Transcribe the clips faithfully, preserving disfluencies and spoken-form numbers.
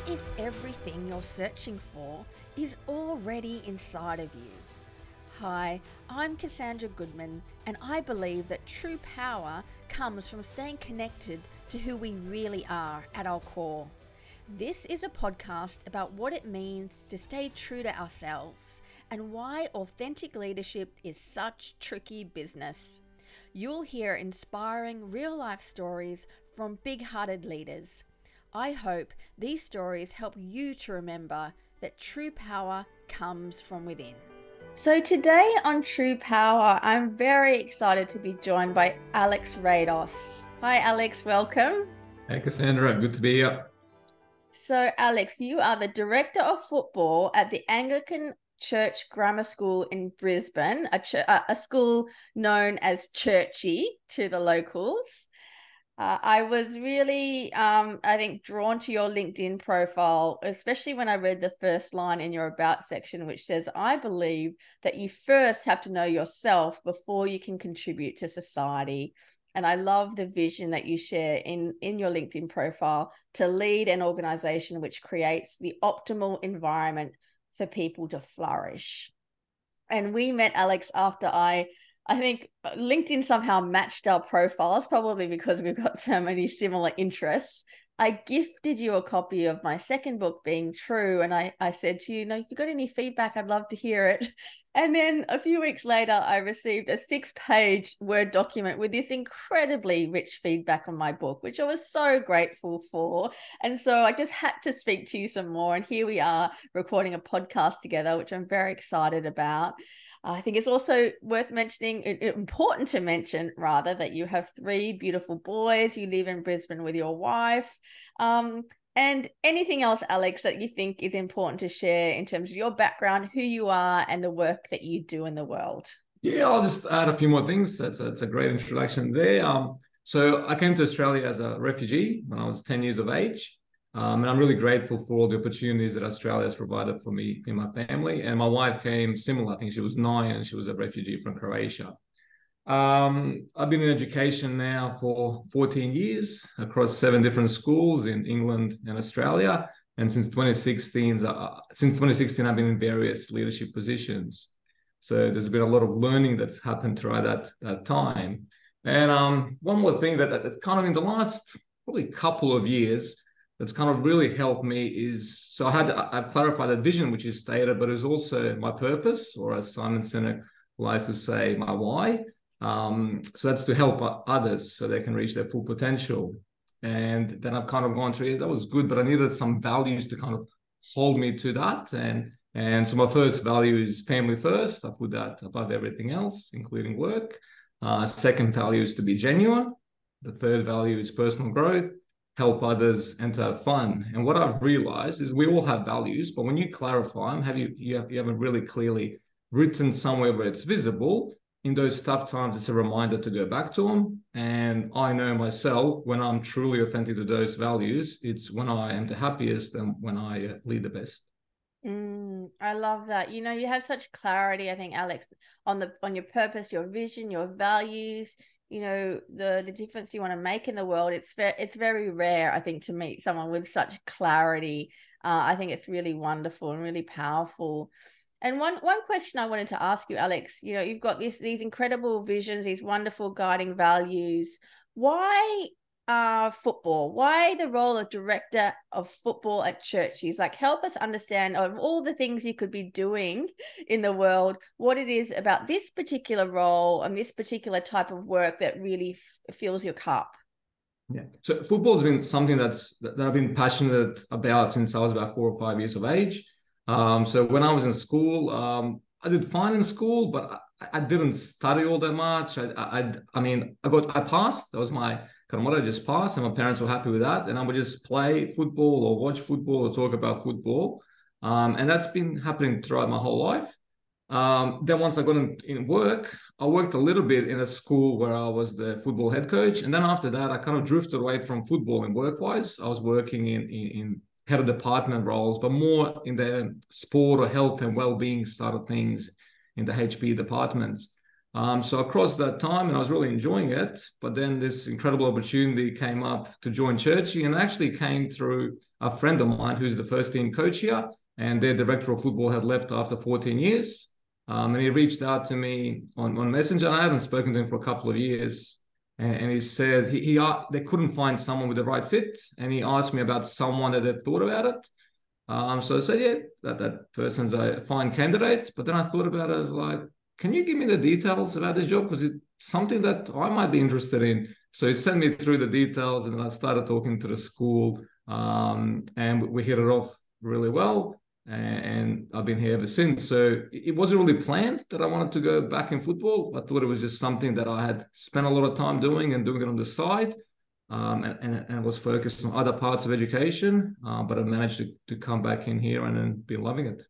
What if everything you're searching for is already inside of you? Hi, I'm Cassandra Goodman, and I believe that true power comes from staying connected to who we really are at our core. This is a podcast about what it means to stay true to ourselves and why authentic leadership is such tricky business. You'll hear inspiring real-life stories from big-hearted leaders. I hope these stories help you to remember that true power comes from within. So today on True Power, I'm very excited to be joined by Alex Rados. Hi Alex, welcome. Hey Cassandra, good to be here. So Alex, you are the Director of Football at the Anglican Church Grammar School in Brisbane, a, ch- a school known as Churchy to the locals. Uh, I was really, um, I think, drawn to your LinkedIn profile, especially when I read the first line in your About section, which says, I believe that you first have to know yourself before you can contribute to society. And I love the vision that you share in, in your LinkedIn profile to lead an organization which creates the optimal environment for people to flourish. And we met Alex after I I think LinkedIn somehow matched our profiles, probably because we've got so many similar interests. I gifted you a copy of my second book, Being True, and I, I said to you, no, if you got any feedback, I'd love to hear it. And then a few weeks later, I received a six-page Word document with this incredibly rich feedback on my book, which I was so grateful for. And so I just had to speak to you some more. And here we are recording a podcast together, which I'm very excited about. I think it's also worth mentioning, important to mention rather, that you have three beautiful boys, you live in Brisbane with your wife, um, and anything else, Alex, that you think is important to share in terms of your background, who you are, and the work that you do in the world. Yeah, I'll just add a few more things. That's a, that's a great introduction there. Um, so I came to Australia as a refugee when I was ten years of age. Um, and I'm really grateful for all the opportunities that Australia has provided for me and my family. And my wife came similar. I think she was nine and she was a refugee from Croatia. Um, I've been in education now for fourteen years across seven different schools in England and Australia. And since twenty sixteen, uh, since twenty sixteen, I've been in various leadership positions. So there's been a lot of learning that's happened throughout that, that time. And um, one more thing that, that, that kind of in the last probably couple of years, that's kind of really helped me is, so I had, I've clarified that vision, which is stated, but is also my purpose, or as Simon Sinek likes to say, my why. Um, so that's to help others so they can reach their full potential. And then I've kind of gone through, yeah, that was good, but I needed some values to kind of hold me to that. And, and so my first value is family first. I put that above everything else, including work. Uh, second value is to be genuine. The third value is personal growth, help others, and to have fun. And what I've realized is we all have values, but when you clarify them, have you, you, have, you haven't really clearly written somewhere where it's visible, in those tough times, it's a reminder to go back to them. And I know myself, when I'm truly authentic to those values, it's when I am the happiest and when I lead the best. Mm, I love that. You know, you have such clarity, I think, Alex, on the on your purpose, your vision, your values, you know, the, the difference you want to make in the world. It's very, it's very rare, I think, to meet someone with such clarity. Uh, I think it's really wonderful and really powerful. And one, one question I wanted to ask you, Alex, you know, you've got this, these incredible visions, these wonderful guiding values. Why uh, football? Why the role of Director of Football at Churches? Like, help us understand, of all the things you could be doing in the world, what it is about this particular role and this particular type of work that really f- fills your cup. Yeah. So football has been something that's that I've been passionate about since I was about four or five years of age. Um, so when I was in school, um, I did fine in school, but I, I didn't study all that much. I, I, I mean, I got, I passed. That was my kind of what I just passed, and my parents were happy with that. And I would just play football or watch football or talk about football. Um, and that's been happening throughout my whole life. Um, then once I got in, in work, I worked a little bit in a school where I was the football head coach. And then after that, I kind of drifted away from football and work-wise. I was working in in, in head of department roles, but more in the sport or health and well-being side of things in the H P departments. Um, so I crossed that time and I was really enjoying it. But then this incredible opportunity came up to join Churchy, and actually came through a friend of mine who's the first team coach here, and their director of football had left after fourteen years. Um, and he reached out to me on, on Messenger. I hadn't spoken to him for a couple of years. And, and he said he, he uh, they couldn't find someone with the right fit. And he asked me about someone that had thought about it. Um, so I said, yeah, that, that person's a fine candidate. But then I thought about it. I was like, can you give me the details about this job? Because it's something that I might be interested in. So he sent me through the details, and then I started talking to the school. Um, and we hit it off really well. And I've been here ever since. So it wasn't really planned that I wanted to go back in football. I thought it was just something that I had spent a lot of time doing and doing it on the side, um, and, and, and was focused on other parts of education. Uh, but I managed to, to come back in here and, and be loving it.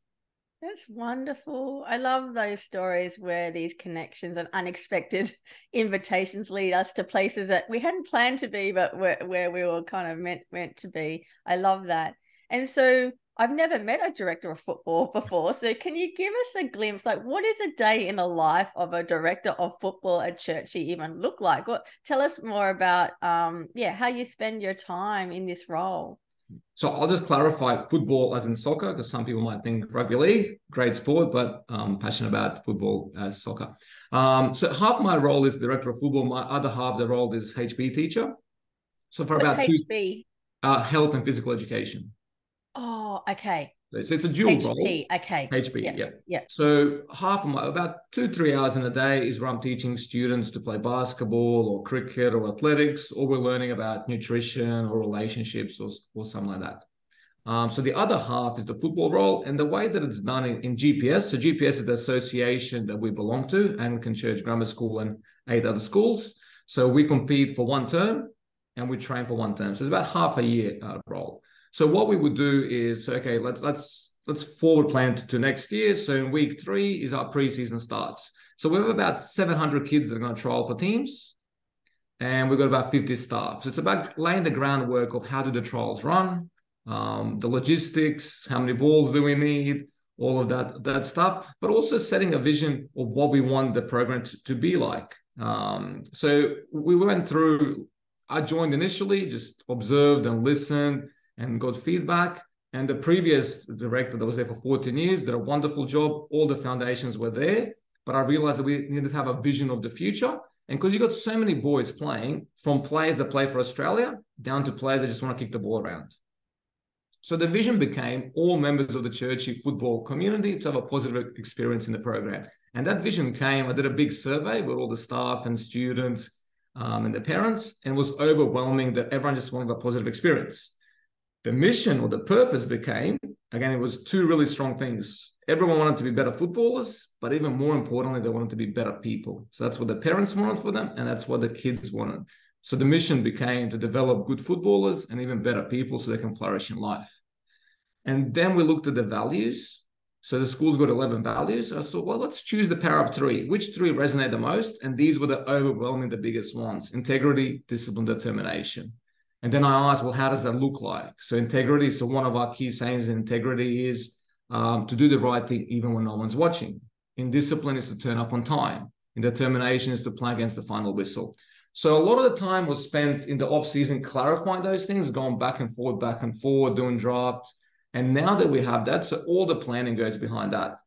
That's wonderful. I love those stories where these connections and unexpected invitations lead us to places that we hadn't planned to be, but where, where we were kind of meant, meant to be. I love that. And so I've never met a director of football before. So can you give us a glimpse? Like, what is a day in the life of a director of football at Churchy even look like? What, tell us more about, um, yeah, how you spend your time in this role. So I'll just clarify football as in soccer, because some people might think rugby league, great sport, but I'm passionate about football as soccer. Um, so half my role is director of football. My other half of the role is H B teacher. So for What's about H B? Two, uh, health and physical education. Oh, okay. It's, it's a dual H P, role. Okay. H P, yeah. yeah. yeah. So half of my, about two, three hours in a day is where I'm teaching students to play basketball or cricket or athletics, or we're learning about nutrition or relationships or, or something like that. Um, so the other half is the football role. And the way that it's done in, in G P S, so G P S is the association that we belong to, Anglican Church Grammar School and eight other schools. So we compete for one term and we train for one term. So it's about half a year uh, role. So what we would do is, okay, let's let's let's forward plan to, to next year. So in week three is our preseason starts. So we have about seven hundred kids that are going to trial for teams, and we've got about fifty staff. So it's about laying the groundwork of how do the trials run, um, the logistics, how many balls do we need, all of that that stuff, but also setting a vision of what we want the program to, to be like. Um, so we went through, I joined initially, just observed and listened, and got feedback. And the previous director that was there for fourteen years did a wonderful job. All the foundations were there, but I realized that we needed to have a vision of the future. And because you got so many boys playing, from players that play for Australia down to players that just want to kick the ball around. So the vision became all members of the Churchy football community to have a positive experience in the program. And that vision came, I did a big survey with all the staff and students um, and the parents, and it was overwhelming that everyone just wanted a positive experience. The mission or the purpose became, again, it was two really strong things. Everyone wanted to be better footballers, but even more importantly, they wanted to be better people. So that's what the parents wanted for them, and that's what the kids wanted. So the mission became to develop good footballers and even better people so they can flourish in life. And then we looked at the values. So the school's got eleven values. So I thought, well, let's choose the power of three. Which three resonate the most? And these were the overwhelming, the biggest ones: integrity, discipline, determination. And then I asked, well, how does that look like? So integrity, so one of our key sayings in integrity is um, to do the right thing even when no one's watching. In discipline is to turn up on time. In determination is to play against the final whistle. So a lot of the time was spent in the off-season clarifying those things, going back and forth, back and forth, doing drafts. And now that we have that, so all the planning goes behind that.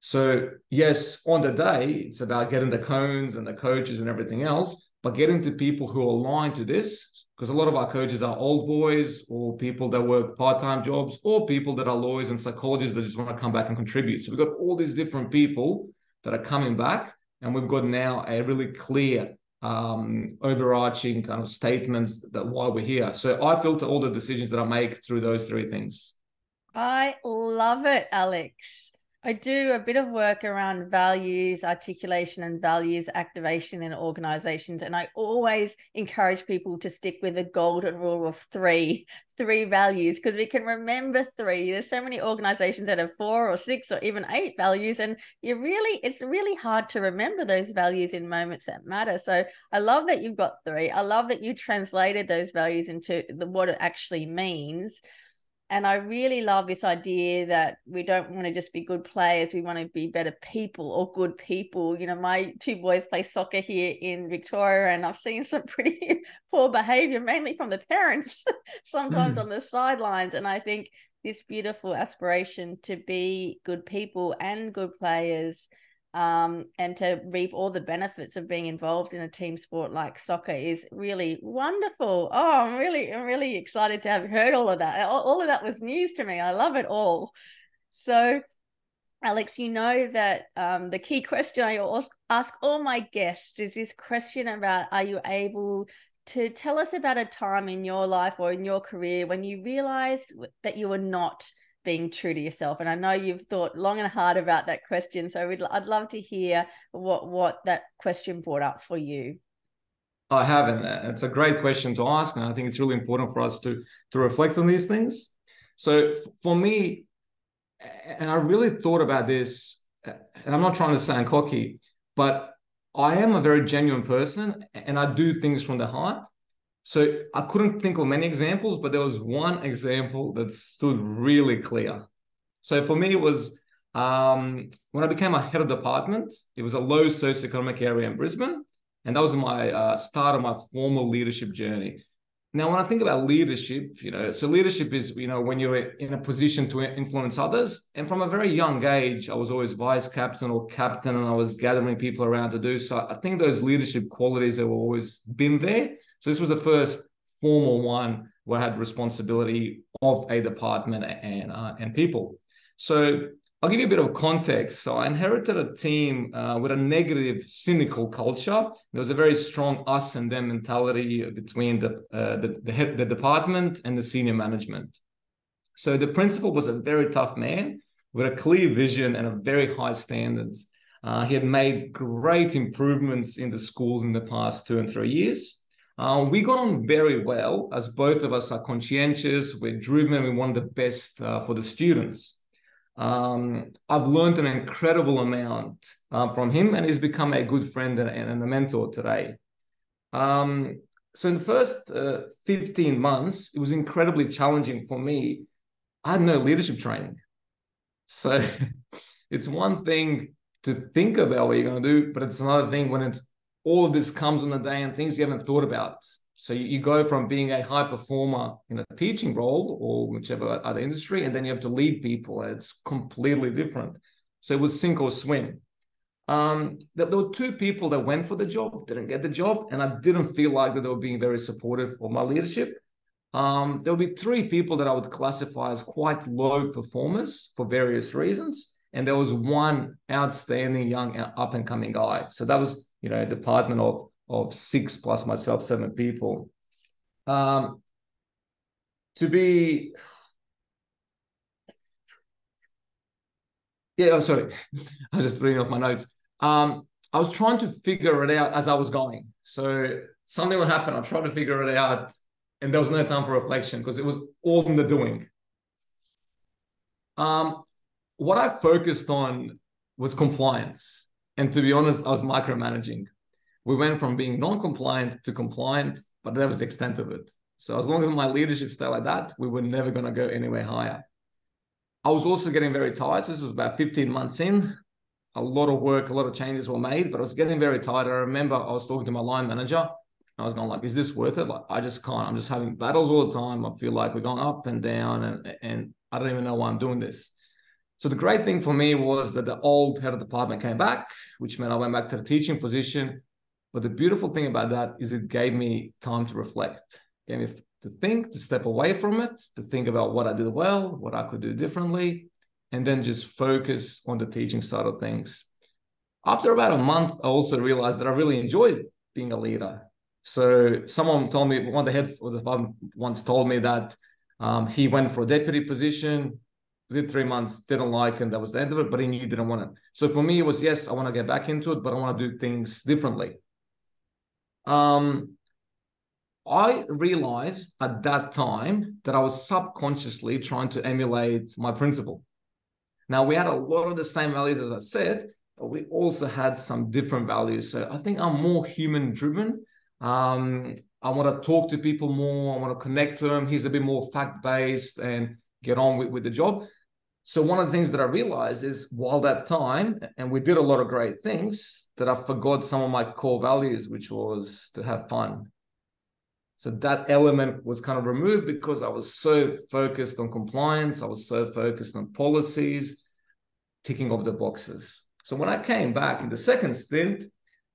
So yes, on the day, it's about getting the cones and the coaches and everything else, but getting to people who are aligned to this. Because a lot of our coaches are old boys or people that work part-time jobs or people that are lawyers and psychologists that just want to come back and contribute. So we've got all these different people that are coming back, and we've got now a really clear um, overarching kind of statements that why we're here. So I filter all the decisions that I make through those three things. I love it, Alex. I do a bit of work around values, articulation and values activation in organizations. And I always encourage people to stick with the golden rule of three, three values, because we can remember three. There's so many organizations that have four or six or even eight values. And you really, it's really hard to remember those values in moments that matter. So I love that you've got three. I love that you translated those values into the, what it actually means. And I really love this idea that we don't want to just be good players. We want to be better people or good people. You know, my two boys play soccer here in Victoria, and I've seen some pretty poor behavior, mainly from the parents, sometimes mm. on the sidelines. And I think this beautiful aspiration to be good people and good players, um, and to reap all the benefits of being involved in a team sport like soccer is really wonderful. Oh, I'm really, I'm really excited to have heard all of that. All, all of that was news to me. I love it all. So, Alex, you know that um, the key question I ask, ask all my guests is this question about, are you able to tell us about a time in your life or in your career when you realized that you were not being true to yourself? And I know you've thought long and hard about that question, so we'd, I'd love to hear what, what that question brought up for you. I haven't. It's a great question to ask, and I think it's really important for us to, to reflect on these things. So for me, and I really thought about this, and I'm not trying to sound cocky, but I am a very genuine person and I do things from the heart. So I couldn't think of many examples, but there was one example that stood really clear. So for me, it was um, when I became a head of department, it was a low socioeconomic area in Brisbane. And that was my uh, start of my formal leadership journey. Now, when I think about leadership, you know, so leadership is, you know, when you're in a position to influence others. And from a very young age, I was always vice captain or captain, and I was gathering people around to do. So I think those leadership qualities have always been there. So this was the first formal one where I had responsibility of a department and, uh, and people. So I'll give you a bit of context. So I inherited a team uh, with a negative, cynical culture. There was a very strong us and them mentality between the, uh, the, the head, the department and the senior management. So the principal was a very tough man with a clear vision and a very high standards. Uh, he had made great improvements in the school in the past two and three years. Uh, we got on very well, as both of us are conscientious, we're driven, we want the best uh, for the students. Um, I've learned an incredible amount uh, from him, and he's become a good friend and, and a mentor today. Um, so in the first uh, fifteen months, it was incredibly challenging for me. I had no leadership training. So it's one thing to think about what you're going to do, but it's another thing when it's all of this comes on the day and things you haven't thought about. So you, you go from being a high performer in a teaching role or whichever other industry, and then you have to lead people. It's completely different. So it was sink or swim. Um, there, there were two people that went for the job, didn't get the job, and I didn't feel like that they were being very supportive of my leadership. Um, there would be three people that I would classify as quite low performers for various reasons. And there was one outstanding young up-and-coming guy. So that was, you know, a department of of six plus myself, seven people. Um, to be, yeah, oh, sorry, I was just reading off my notes. Um, I was trying to figure it out as I was going. So something would happen, I tried to figure it out, and there was no time for reflection because it was all in the doing. Um, what I focused on was compliance. And to be honest, I was micromanaging. We went from being non-compliant to compliant, but that was the extent of it. So as long as my leadership stayed like that, we were never going to go anywhere higher. I was also getting very tired. So this was about fifteen months in. A lot of work, a lot of changes were made, but I was getting very tired. I remember I was talking to my line manager, and I was going like, is this worth it? Like, I just can't. I'm just having battles all the time. I feel like we're going up and down, and, and I don't even know why I'm doing this. So the great thing for me was that the old head of department came back, which meant I went back to the teaching position. But the beautiful thing about that is it gave me time to reflect, it gave me to think, to step away from it, to think about what I did well, what I could do differently, and then just focus on the teaching side of things. After about a month, I also realized that I really enjoyed being a leader. So someone told me, one of the heads of the department once told me that um, he went for a deputy position, did three months, didn't like, and that was the end of it, but he knew he didn't want it. So for me, it was, yes, I want to get back into it, but I want to do things differently. Um, I realized at that time that I was subconsciously trying to emulate my principal. Now, we had a lot of the same values, as I said, but we also had some different values. So I think I'm more human driven. Um, I want to talk to people more. I want to connect to them. He's a bit more fact-based and get on with, with the job. So one of the things that I realized is while that time, and we did a lot of great things, that I forgot some of my core values, which was to have fun. So that element was kind of removed because I was so focused on compliance. I was so focused on policies, ticking off the boxes. So when I came back in the second stint,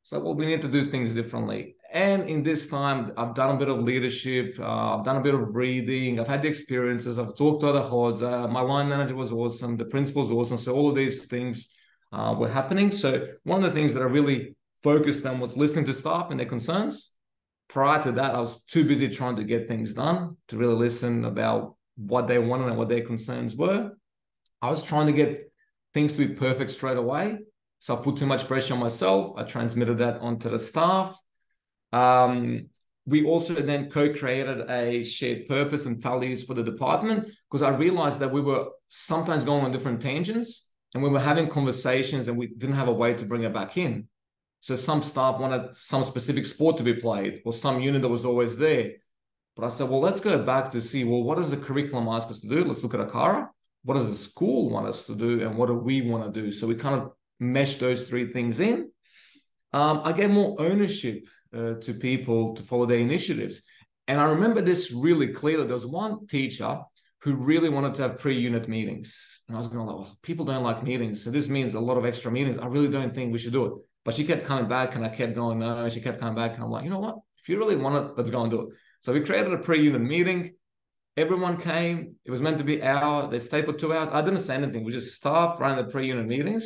it's like, well, we need to do things differently. And in this time, I've done a bit of leadership. Uh, I've done a bit of reading. I've had the experiences. I've talked to other hods. Uh, my line manager was awesome. The principal was awesome. So all of these things uh, were happening. So one of the things that I really focused on was listening to staff and their concerns. Prior to that, I was too busy trying to get things done to really listen about what they wanted and what their concerns were. I was trying to get things to be perfect straight away. So I put too much pressure on myself. I transmitted that onto the staff. Um, we also then co-created a shared purpose and values for the department, because I realized that we were sometimes going on different tangents and we were having conversations and we didn't have a way to bring it back in. So some staff wanted some specific sport to be played or some unit that was always there. But I said, well, let's go back to see, well, what does the curriculum ask us to do? Let's look at ACARA. What does the school want us to do? And what do we want to do? So we kind of meshed those three things in. Um, I gave more ownership Uh, to people to follow their initiatives. And I remember this really clearly. There was one teacher who really wanted to have pre-unit meetings. And I was going like, well, people don't like meetings. So this means a lot of extra meetings. I really don't think we should do it. But she kept coming back and I kept going, no, and she kept coming back. And I'm like, you know what? If you really want it, let's go and do it. So we created a pre-unit meeting. Everyone came. It was meant to be an hour. They stayed for two hours. I didn't say anything. We just staff ran the pre-unit meetings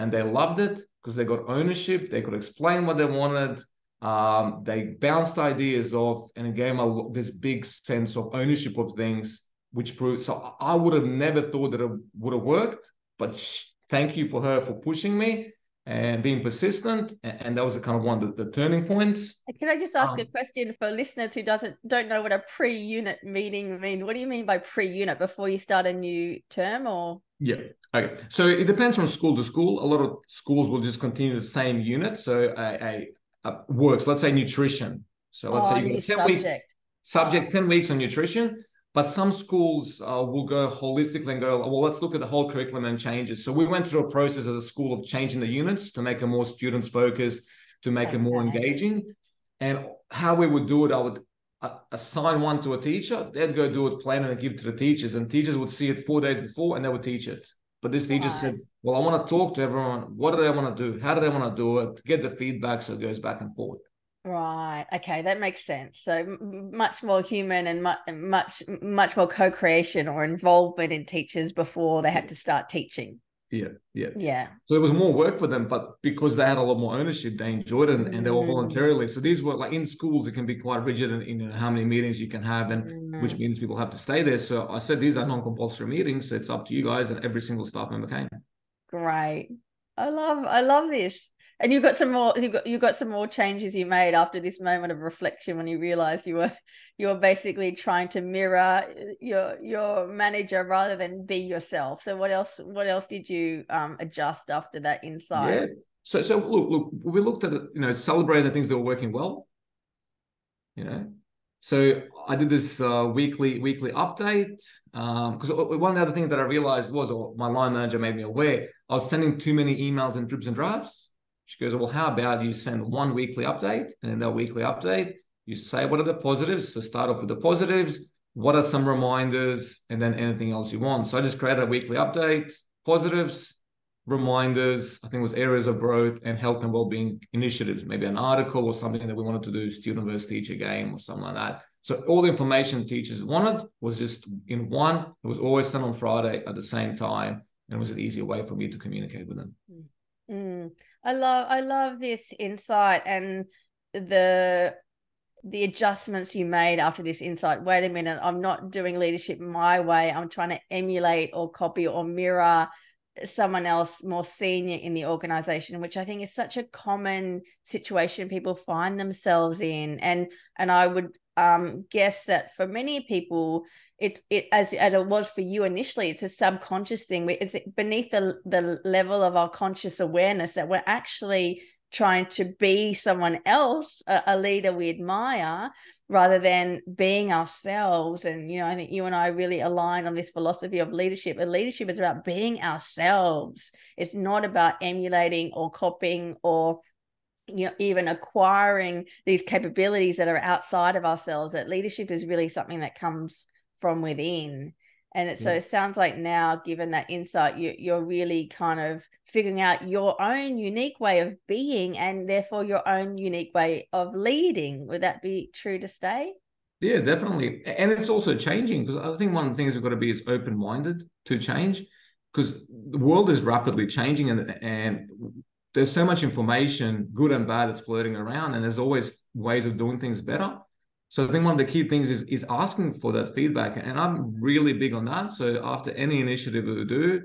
and they loved it because they got ownership. They could explain what they wanted. Um, they bounced ideas off and it gave them this big sense of ownership of things, which proved, so I would have never thought that it would have worked, but sh- thank you for her for pushing me and being persistent. And, and that was the kind of one of the, the turning points. Can I just ask um, a question for listeners who doesn't don't know what a pre-unit meeting means? What do you mean by pre-unit? Before you start a new term or? Yeah. Okay. So it depends from school to school. A lot of schools will just continue the same unit. So a, a Uh, works, let's say nutrition. So let's oh, say you subject. Week, subject ten weeks on nutrition, but some schools uh, will go holistically and go, well, let's look at the whole curriculum and changes. So we went through a process as a school of changing the units to make it more students focused, to make okay. it more engaging. And how we would do it, I would uh, assign one to a teacher, they'd go do it, plan it and give it to the teachers. And teachers would see it four days before and they would teach it. But this teacher nice. said, well, I want to talk to everyone. What do they want to do? How do they want to do it? Get the feedback so it goes back and forth. Right. Okay, that makes sense. So much more human and much, much more co-creation or involvement in teachers before they had to start teaching. Yeah, yeah. Yeah. So it was more work for them, but because they had a lot more ownership, they enjoyed it and, mm. and they were voluntarily. So these were like in schools, it can be quite rigid in, in how many meetings you can have and mm. which means people have to stay there. So I said, these are non-compulsory meetings. So it's up to you guys. And every single staff member came. Great. I love, I love this. And you got some more, you got, you got some more changes you made after this moment of reflection when you realized you were, you were basically trying to mirror your, your manager rather than be yourself. So what else, what else did you um, adjust after that insight? Yeah. So, so look, look, we looked at, you know, celebrating the things that were working well, you know? So I did this uh, weekly, weekly update because um, one other thing that I realized was, or my line manager made me aware, I was sending too many emails and drips and drabs. She goes, well, how about you send one weekly update? And in that weekly update, you say, what are the positives? So start off with the positives. What are some reminders? And then anything else you want. So I just created a weekly update, positives, reminders, I think it was areas of growth and health and well-being initiatives, maybe an article or something that we wanted to do, student versus teacher game or something like that. So all the information teachers wanted was just in one. It was always sent on Friday at the same time. And it was an easier way for me to communicate with them. Mm. Mm, I love I love this insight and the the adjustments you made after this insight. Wait a minute, I'm not doing leadership my way. I'm trying to emulate or copy or mirror someone else more senior in the organization, which I think is such a common situation people find themselves in. And and I would um, guess that for many people, it's it as, as it was for you initially, it's a subconscious thing. It's beneath the, the level of our conscious awareness that we're actually trying to be someone else, a, a leader we admire, rather than being ourselves. And, you know, I think you and I really align on this philosophy of leadership. And leadership is about being ourselves. It's not about emulating or copying or, you know, even acquiring these capabilities that are outside of ourselves. That leadership is really something that comes from within. And it, yeah. So it sounds like now, given that insight, you, you're really kind of figuring out your own unique way of being and therefore your own unique way of leading. Would that be true to say? Yeah, definitely. And it's also changing, because I think one of the things we've got to be is open-minded to change, because the world is rapidly changing and, and there's so much information, good and bad, that's floating around, and there's always ways of doing things better. So I think one of the key things is, is asking for that feedback. And I'm really big on that. So after any initiative we do,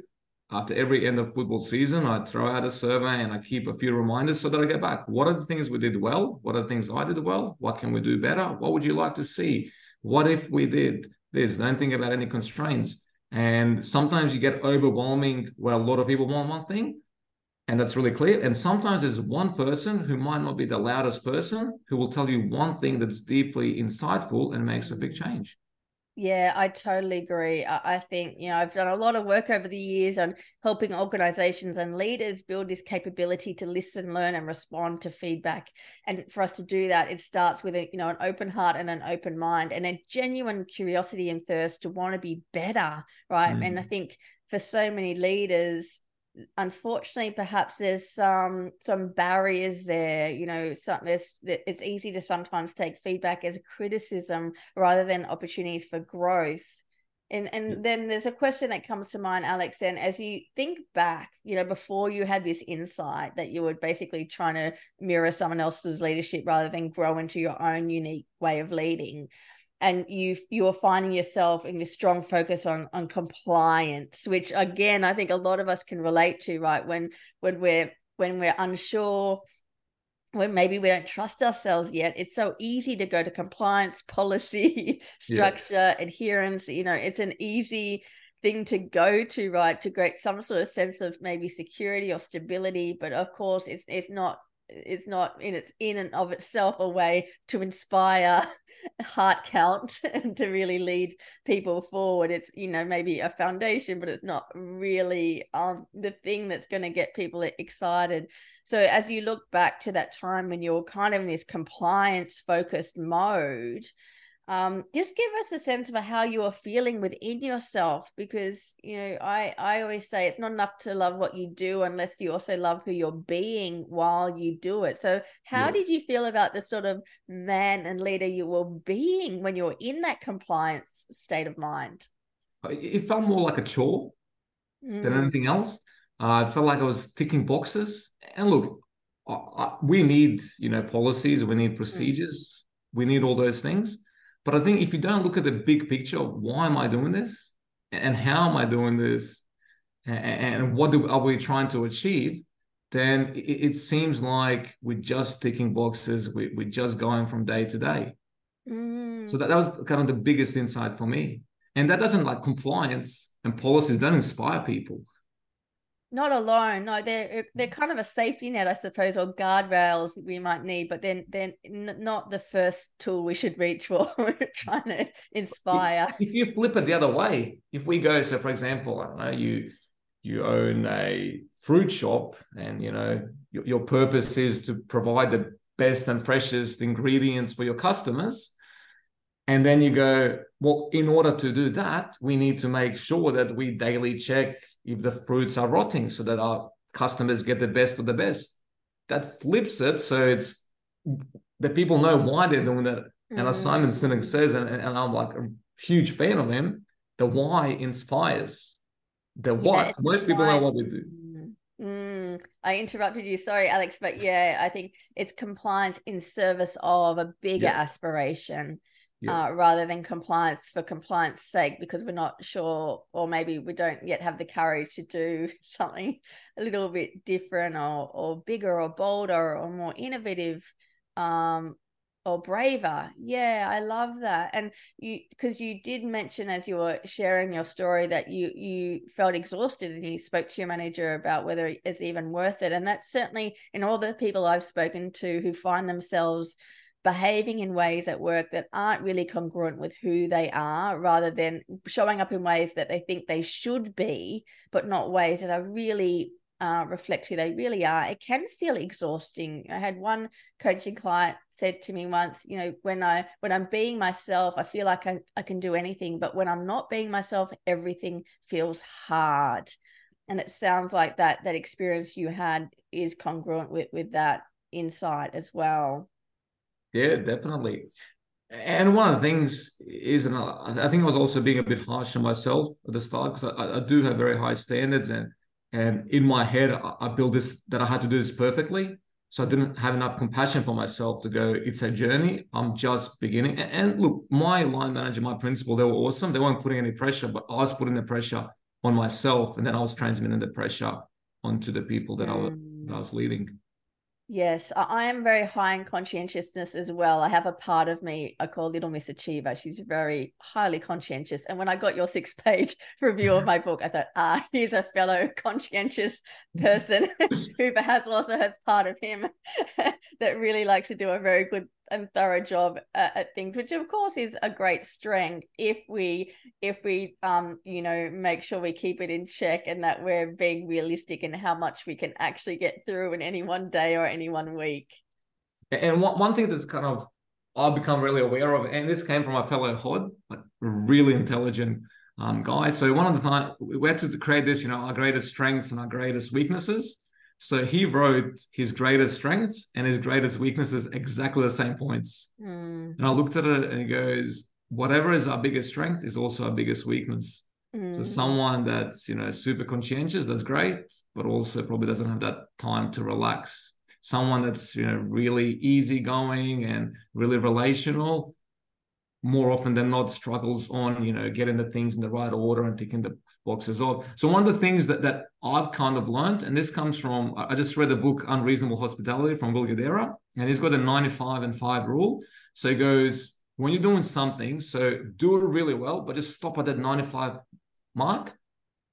after every end of football season, I throw out a survey and I keep a few reminders so that I go back. What are the things we did well? What are the things I did well? What can we do better? What would you like to see? What if we did this? Don't think about any constraints. And sometimes you get overwhelming where a lot of people want one thing. And that's really clear. And sometimes there's one person who might not be the loudest person who will tell you one thing that's deeply insightful and makes a big change. Yeah, I totally agree. I think, you know, I've done a lot of work over the years on helping organizations and leaders build this capability to listen, learn, and respond to feedback. And for us to do that, it starts with, a, you know, an open heart and an open mind and a genuine curiosity and thirst to want to be better, right? Mm. And I think for so many leaders, unfortunately, perhaps there's some some barriers there. You know, some, there's it's easy to sometimes take feedback as criticism rather than opportunities for growth. And and yeah. Then there's a question that comes to mind, Alex. And as you think back, you know, before you had this insight that you were basically trying to mirror someone else's leadership rather than grow into your own unique way of leading. And you you are finding yourself in this strong focus on on compliance, which again I think a lot of us can relate to, right? When when we're when we're unsure, when maybe we don't trust ourselves yet, it's so easy to go to compliance, policy, structure, yeah. adherence. You know, it's an easy thing to go to, right? To create some sort of sense of maybe security or stability, but of course, it's it's not. It's not in its in and of itself a way to inspire heart count and to really lead people forward. It's, you know, maybe a foundation, but it's not really um, the thing that's going to get people excited. So as you look back to that time when you're kind of in this compliance focused mode, Um, just give us a sense of how you are feeling within yourself, because, you know, I, I always say it's not enough to love what you do unless you also love who you're being while you do it. So how yeah. did you feel about the sort of man and leader you were being when you were in that compliance state of mind? It felt more like a chore mm. than anything else. Uh, I felt like I was ticking boxes. And look, I, I, we need, you know, policies, we need procedures, mm. we need all those things. But I think if you don't look at the big picture of why am I doing this and how am I doing this and what do, are we trying to achieve, then it, it seems like we're just ticking boxes. We, we're just going from day to day. Mm. So that, that was kind of the biggest insight for me. And that doesn't, like, compliance and policies don't inspire people. Not alone. No, they're they're kind of a safety net, I suppose, or guardrails we might need, but then then not the first tool we should reach for. We're trying to inspire. If, if you flip it the other way, if we go, so for example, I don't know, you you own a fruit shop, and you know your, your purpose is to provide the best and freshest ingredients for your customers, and then you go, well, in order to do that, we need to make sure that we daily check if the fruits are rotting so that our customers get the best of the best. That flips it, so it's the people know why they're doing that. Mm-hmm. And as Simon Sinek says, and, and I'm like a huge fan of him, the why inspires. The yeah, what, most inspires. People know what they do. Mm, I interrupted you. Sorry, Alex, but yeah, I think it's compliance in service of a bigger yeah. aspiration. Yeah. Uh, rather than compliance for compliance sake, because we're not sure, or maybe we don't yet have the courage to do something a little bit different or or bigger or bolder or more innovative. Um, or braver. Yeah, I love that. And you, because you did mention as you were sharing your story that you you felt exhausted and you spoke to your manager about whether it's even worth it. And that's certainly in all the people I've spoken to who find themselves behaving in ways at work that aren't really congruent with who they are, rather than showing up in ways that they think they should be, but not ways that are really Uh, reflect who they really are. It can feel exhausting. I had one coaching client said to me once, you know, when I when I'm being myself, I feel like I, I can do anything, but when I'm not being myself, everything feels hard. And it sounds like that that experience you had is congruent with with that insight as well. Yeah, definitely. And one of the things is, and I think I was also being a bit harsh on myself at the start, because I, I do have very high standards, and And in my head, I built this, that I had to do this perfectly. So I didn't have enough compassion for myself to go, it's a journey. I'm just beginning. And look, my line manager, my principal, they were awesome. They weren't putting any pressure, but I was putting the pressure on myself. And then I was transmitting the pressure onto the people that, mm. I, was, that I was leading. Yes, I am very high in conscientiousness as well. I have a part of me I call Little Miss Achiever. She's very highly conscientious. And when I got your six-page review of my book, I thought, ah, here's a fellow conscientious person who perhaps also has part of him that really likes to do a very good and thorough job uh, at things, which of course is a great strength if we, if we, um, you know, make sure we keep it in check and that we're being realistic in how much we can actually get through in any one day or any one week. And one one thing that's kind of I've become really aware of, and this came from my fellow H O D, like really intelligent um, guy. So one of the time we had to create this, you know, our greatest strengths and our greatest weaknesses. So he wrote his greatest strengths and his greatest weaknesses, exactly the same points. Mm. And I looked at it and he goes, whatever is our biggest strength is also our biggest weakness. Mm. So someone that's, you know, super conscientious, that's great, but also probably doesn't have that time to relax. Someone that's, you know, really easygoing and really relational, more often than not struggles on, you know, getting the things in the right order and ticking the boxes off. So one of the things that that I've kind of learned, and this comes from, I just read the book Unreasonable Hospitality from Will Gadera, and he's got a ninety-five and five rule. So he goes, when you're doing something, so do it really well, but just stop at that ninety-five mark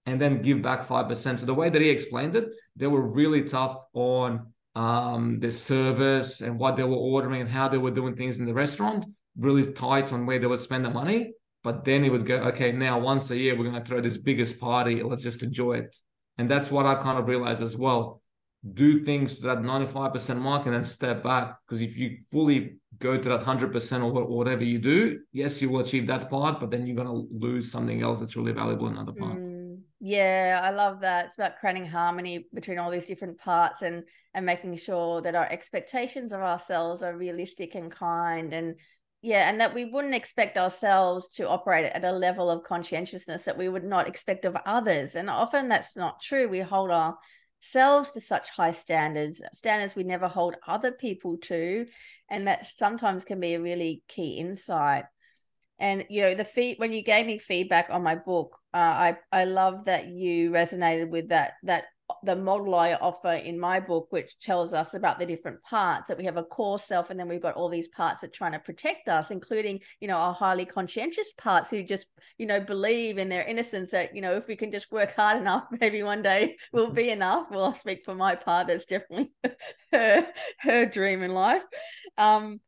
and then give back five percent. So the way that he explained it, they were really tough on um, their service and what they were ordering and how they were doing things in the restaurant, really tight on where they would spend the money. But then he would go, okay, now once a year, we're going to throw this biggest party. Let's just enjoy it. And that's what I kind of realized as well. Do things to that ninety-five percent mark and then step back. Because if you fully go to that one hundred percent or whatever you do, yes, you will achieve that part, but then you're going to lose something else that's really valuable in another part. Mm. Yeah, I love that. It's about creating harmony between all these different parts and and making sure that our expectations of ourselves are realistic and kind, and yeah, and that we wouldn't expect ourselves to operate at a level of conscientiousness that we would not expect of others. And often that's not true. We hold ourselves to such high standards, standards we never hold other people to. And that sometimes can be a really key insight. And, you know, the feed, when you gave me feedback on my book, uh, I, I love that you resonated with that, that the model I offer in my book, which tells us about the different parts, that we have a core self, and then we've got all these parts that are trying to protect us, including, you know, our highly conscientious parts who just, you know, believe in their innocence that, you know, if we can just work hard enough, maybe one day we'll be enough. Well, I'll speak for my part. That's definitely her, her dream in life. Um,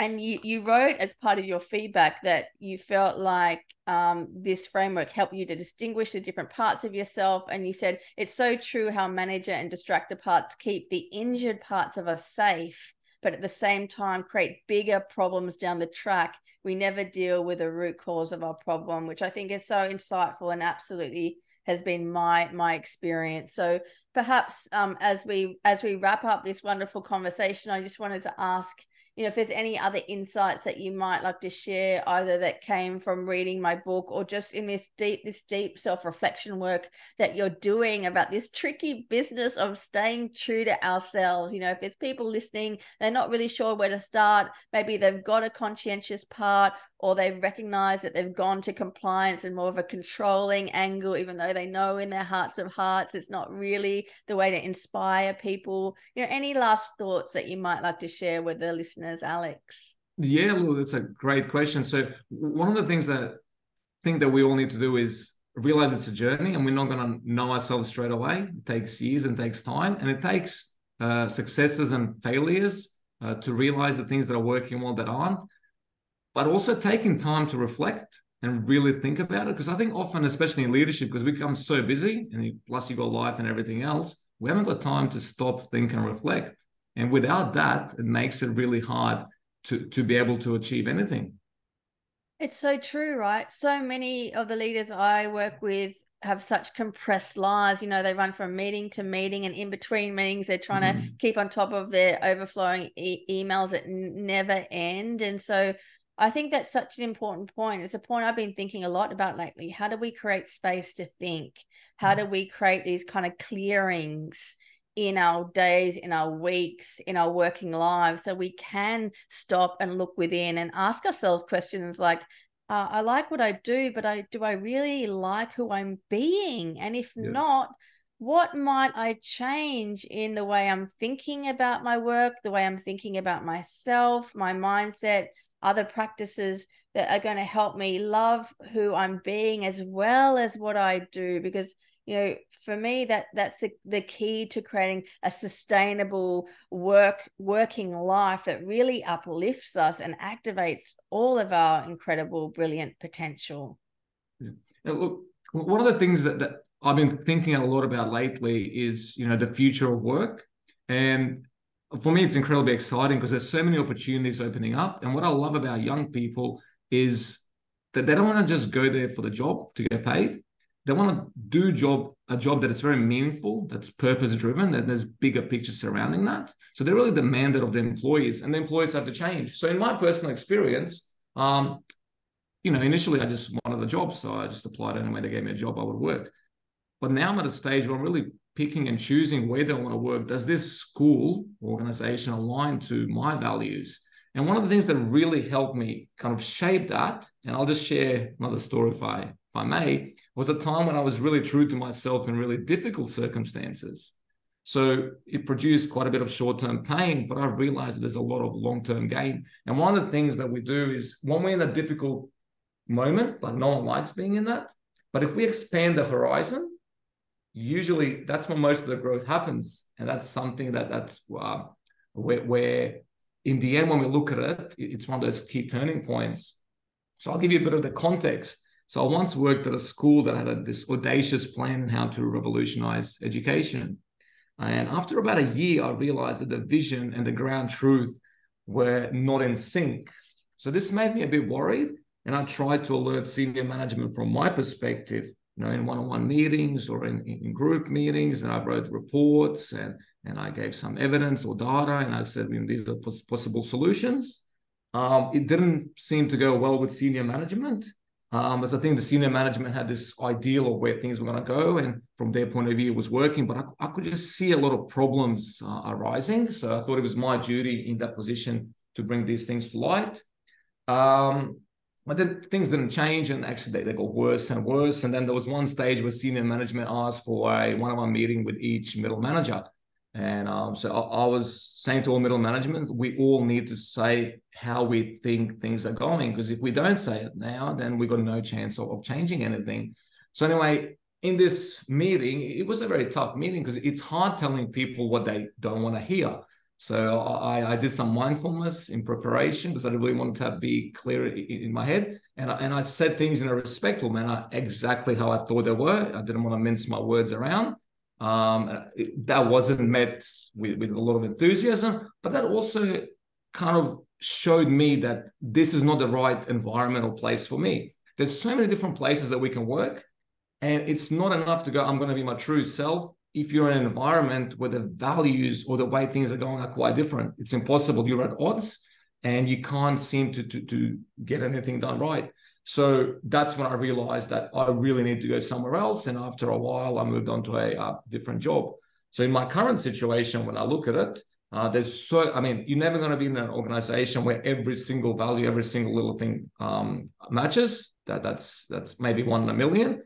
And you, you wrote as part of your feedback that you felt like um, this framework helped you to distinguish the different parts of yourself. And you said, it's so true how manager and distractor parts keep the injured parts of us safe, but at the same time create bigger problems down the track. We never deal with the root cause of our problem, which I think is so insightful and absolutely has been my my experience. So perhaps um, as we as we wrap up this wonderful conversation, I just wanted to ask, you know, if there's any other insights that you might like to share, either that came from reading my book or just in this deep, this deep self-reflection work that you're doing about this tricky business of staying true to ourselves. You know, if there's people listening, they're not really sure where to start. Maybe they've got a conscientious part, or they've recognized that they've gone to compliance and more of a controlling angle, even though they know in their hearts of hearts it's not really the way to inspire people. You know, any last thoughts that you might like to share with the listeners, Alex? Yeah, well, that's a great question. So one of the things that I think that we all need to do is realize it's a journey, and we're not going to know ourselves straight away. It takes years and takes time, and it takes uh, successes and failures uh, to realize the things that are working well that aren't. But also taking time to reflect and really think about it. Because I think often, especially in leadership, because we become so busy, and plus you've got life and everything else, we haven't got time to stop, think, and reflect. And without that, it makes it really hard to, to be able to achieve anything. It's so true, right? So many of the leaders I work with have such compressed lives. You know, they run from meeting to meeting, and in between meetings, they're trying mm-hmm. to keep on top of their overflowing e- emails that n- never end. And so I think that's such an important point. It's a point I've been thinking a lot about lately. How do we create space to think? How do we create these kind of clearings in our days, in our weeks, in our working lives, so we can stop and look within and ask ourselves questions like, uh, I like what I do, but I do I really like who I'm being? And if yeah. not, what might I change in the way I'm thinking about my work, the way I'm thinking about myself, my mindset, other practices that are going to help me love who I'm being as well as what I do? Because, you know, for me, that that's the, the key to creating a sustainable work working life that really uplifts us and activates all of our incredible, brilliant potential. Yeah. Now, look, one of the things that, that I've been thinking a lot about lately is, you know, the future of work. And for me, it's incredibly exciting because there's so many opportunities opening up. And what I love about young people is that they don't want to just go there for the job to get paid. They want to do job a job that is very meaningful, that's purpose-driven, that there's bigger picture surrounding that. So they're really demanded of the employees, and the employees have to change. So in my personal experience, um, you know, initially I just wanted a job, so I just applied anyway. They gave me a job, I would work. But now I'm at a stage where I'm really picking and choosing where they want to work. Does this school organization align to my values? And one of the things that really helped me kind of shape that, and I'll just share another story if I, if I may, was a time when I was really true to myself in really difficult circumstances. So it produced quite a bit of short-term pain, but I've realized that there's a lot of long-term gain. And one of the things that we do is when we're in a difficult moment, like no one likes being in that, but if we expand the horizon, usually that's when most of the growth happens. And that's something that that's uh, where, where in the end, when we look at it, it's one of those key turning points. So I'll give you a bit of the context. So I once worked at a school that had a, this audacious plan on how to revolutionize education. And after about a year, I realized that the vision and the ground truth were not in sync. So this made me a bit worried. And I tried to alert senior management from my perspective, you know, in one-on-one meetings or in, in group meetings, and I wrote reports and, and I gave some evidence or data, and I said, you know, these are pos- possible solutions. Um, it didn't seem to go well with senior management, um, as I think the senior management had this ideal of where things were going to go, and from their point of view, it was working, but I, I could just see a lot of problems uh, arising, so I thought it was my duty in that position to bring these things to light. Um, But then things didn't change, and actually they, they got worse and worse. And then there was one stage where senior management asked for a one-on-one meeting with each middle manager. And um, so I, I was saying to all middle management, we all need to say how we think things are going, because if we don't say it now, then we've got no chance of, of changing anything. So anyway, in this meeting, it was a very tough meeting because it's hard telling people what they don't want to hear. So I, I did some mindfulness in preparation because I really wanted to be clear in my head. And I, and I said things in a respectful manner, exactly how I thought they were. I didn't want to mince my words around. Um, it, that wasn't met with, with a lot of enthusiasm, but that also kind of showed me that this is not the right environment or place for me. There's so many different places that we can work, and it's not enough to go, I'm going to be my true self. If you're in an environment where the values or the way things are going are quite different, it's impossible. You're at odds and you can't seem to, to, to get anything done right. So that's when I realized that I really need to go somewhere else. And after a while, I moved on to a, a different job. So in my current situation, when I look at it, Uh, there's so, I mean, you're never going to be in an organization where every single value, every single little thing um, matches. That that's that's maybe one in a million.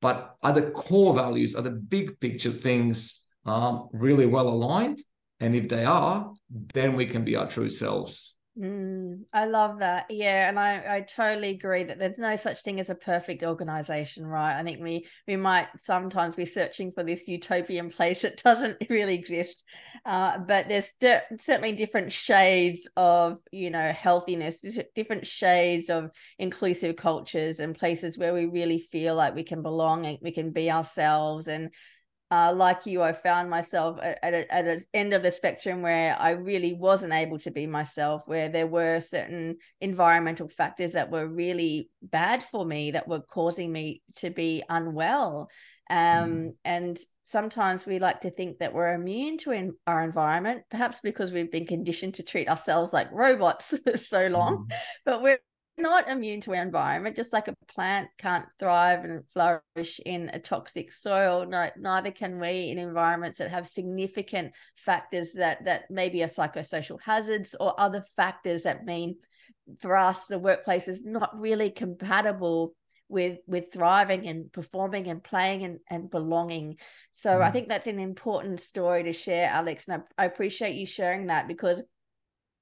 But are the core values, are the big picture things um, really well aligned? And if they are, then we can be our true selves. Mm, I love that. Yeah. And I, I totally agree that there's no such thing as a perfect organization, right? I think we, we might sometimes be searching for this utopian place that doesn't really exist. Uh, but there's di- certainly different shades of, you know, healthiness, different shades of inclusive cultures and places where we really feel like we can belong and we can be ourselves. And Uh, like you, I found myself at the end of the spectrum where I really wasn't able to be myself, where there were certain environmental factors that were really bad for me, that were causing me to be unwell. Um, mm. And sometimes we like to think that we're immune to in our environment, perhaps because we've been conditioned to treat ourselves like robots for so long, mm. but we're not immune to our environment. Just like a plant can't thrive and flourish in a toxic soil, no, neither can we in environments that have significant factors that that maybe are psychosocial hazards or other factors that mean for us the workplace is not really compatible with with thriving and performing and playing and, and belonging. So mm. I think that's an important story to share, Alex, and I, I appreciate you sharing that, because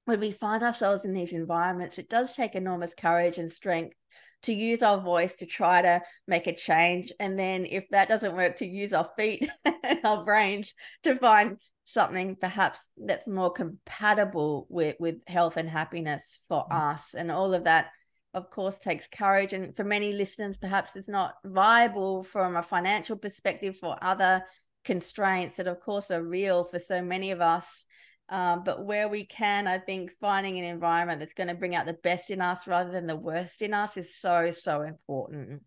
when we find ourselves in these environments, it does take enormous courage and strength to use our voice to try to make a change. And then if that doesn't work, to use our feet and our brains to find something perhaps that's more compatible with, with health and happiness for mm-hmm. us. And all of that, of course, takes courage. And for many listeners, perhaps it's not viable from a financial perspective, for other constraints that, of course, are real for so many of us. Um, but where we can, I think finding an environment that's going to bring out the best in us rather than the worst in us is so, so important.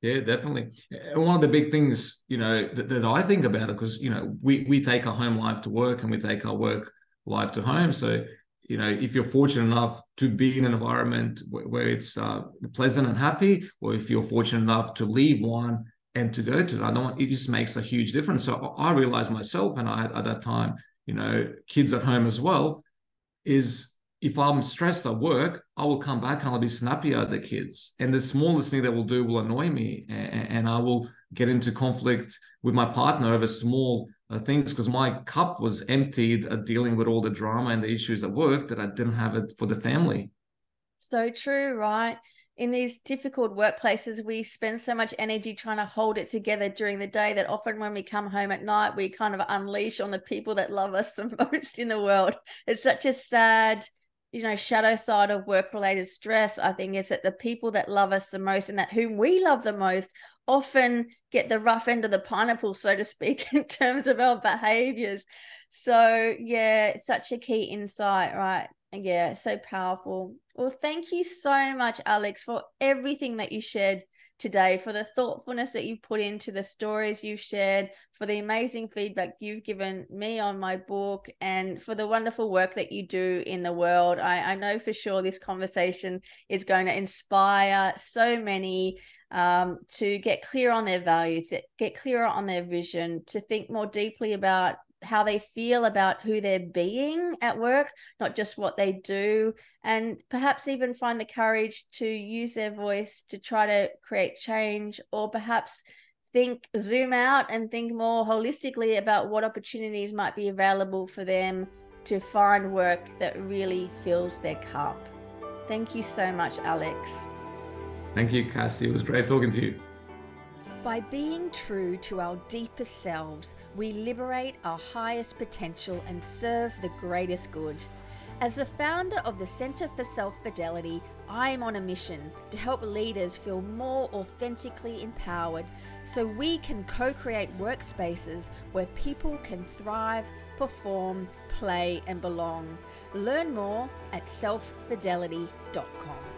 Yeah, definitely. And one of the big things, you know, that, that I think about it, because, you know, we, we take our home life to work and we take our work life to home. So, you know, if you're fortunate enough to be in an environment where, where it's uh, pleasant and happy, or if you're fortunate enough to leave one and to go to another one, it just makes a huge difference. So I, I realized myself, and I had at that time, you know, kids at home as well, is if I'm stressed at work, I will come back and I'll be snappier at the kids. And the smallest thing that will do will annoy me. And, and I will get into conflict with my partner over small uh, things, because my cup was emptied at dealing with all the drama and the issues at work that I didn't have it for the family. So true, right? In these difficult workplaces, we spend so much energy trying to hold it together during the day that often when we come home at night, we kind of unleash on the people that love us the most in the world. It's such a sad, you know, shadow side of work-related stress, I think, is that the people that love us the most and that whom we love the most often get the rough end of the pineapple, so to speak, in terms of our behaviors. So, yeah, it's such a key insight, right? Yeah, so powerful. Well, thank you so much, Alex, for everything that you shared today, for the thoughtfulness that you've put into the stories you've shared, for the amazing feedback you've given me on my book, and for the wonderful work that you do in the world. I, I know for sure this conversation is going to inspire so many um, to get clear on their values, get clearer on their vision, to think more deeply about how they feel about who they're being at work, not just what they do, and perhaps even find the courage to use their voice to try to create change, or perhaps think, zoom out and think more holistically about what opportunities might be available for them to find work that really fills their cup. Thank you so much, Alex. Thank you, Cassie. It was great talking to you. By being true to our deeper selves, we liberate our highest potential and serve the greatest good. As the founder of the Center for Self-Fidelity, I am on a mission to help leaders feel more authentically empowered so we can co-create workspaces where people can thrive, perform, play, and belong. Learn more at self fidelity dot com.